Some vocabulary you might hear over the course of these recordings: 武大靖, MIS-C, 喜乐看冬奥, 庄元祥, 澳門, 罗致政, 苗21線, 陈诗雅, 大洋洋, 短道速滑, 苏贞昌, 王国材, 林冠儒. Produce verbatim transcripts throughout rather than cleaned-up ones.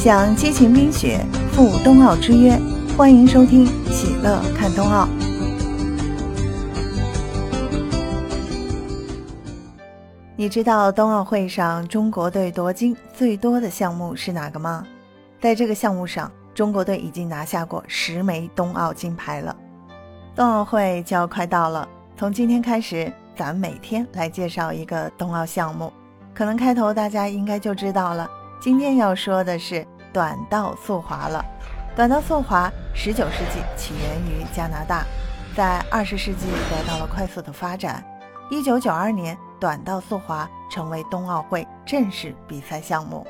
想激情冰雪，赴冬奥之约，欢迎收听喜乐看冬奥。你知道冬奥会上中国队夺金最多的项目是哪个吗？在这个项目上，中国队已经拿下过十枚冬奥金牌了。冬奥会就要快到了，从今天开始，咱们每天来介绍一个冬奥项目。可能开头大家应该就知道了，今天要说的是短道速滑了。短道速滑十九世纪起源于加拿大，在二十世纪得到了快速的发展。一九九二年，短道速滑成为冬奥会正式比赛项目。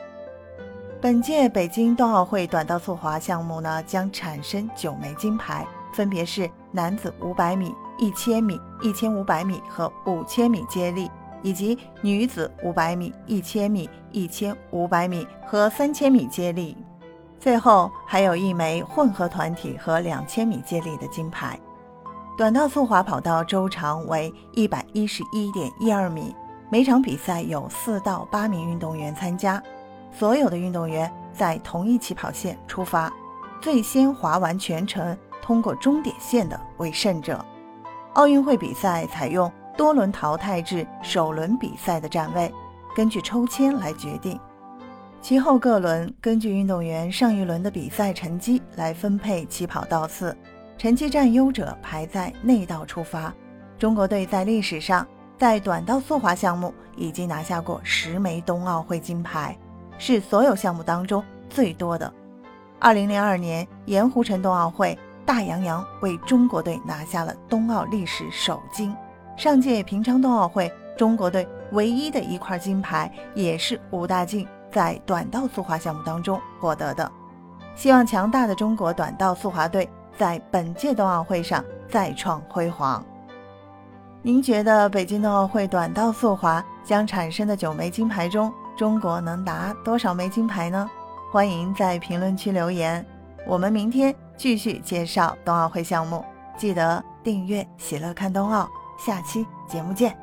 本届北京冬奥会短道速滑项目呢，将产生九枚金牌，分别是男子五百米、一千米、一千五百米和五千米接力，以及女子五百米、一千米、一千五百米和三千米接力，最后还有一枚混合团体和两千米接力的金牌。短道速滑跑道周长为 一百一十一点一二 米，每场比赛有四到八名运动员参加，所有的运动员在同一起跑线出发，最先滑完全程通过终点线的为胜者。奥运会比赛采用多轮淘汰制首轮比赛的站位，根据抽签来决定，其后各轮根据运动员上一轮的比赛成绩来分配起跑道次，成绩占优者排在内道出发。中国队在历史上在短道速滑项目已经拿下过十枚冬奥会金牌，是所有项目当中最多的。二零零二年盐湖城冬奥会，大洋洋为中国队拿下了冬奥历史首金。上届平昌冬奥会，中国队唯一的一块金牌也是武大靖在短道速滑项目当中获得的。希望强大的中国短道速滑队在本届冬奥会上再创辉煌。您觉得北京冬奥会短道速滑将产生的九枚金牌中，中国能拿多少枚金牌呢？欢迎在评论区留言。我们明天继续介绍冬奥会项目，记得订阅喜乐看冬奥。下期节目见。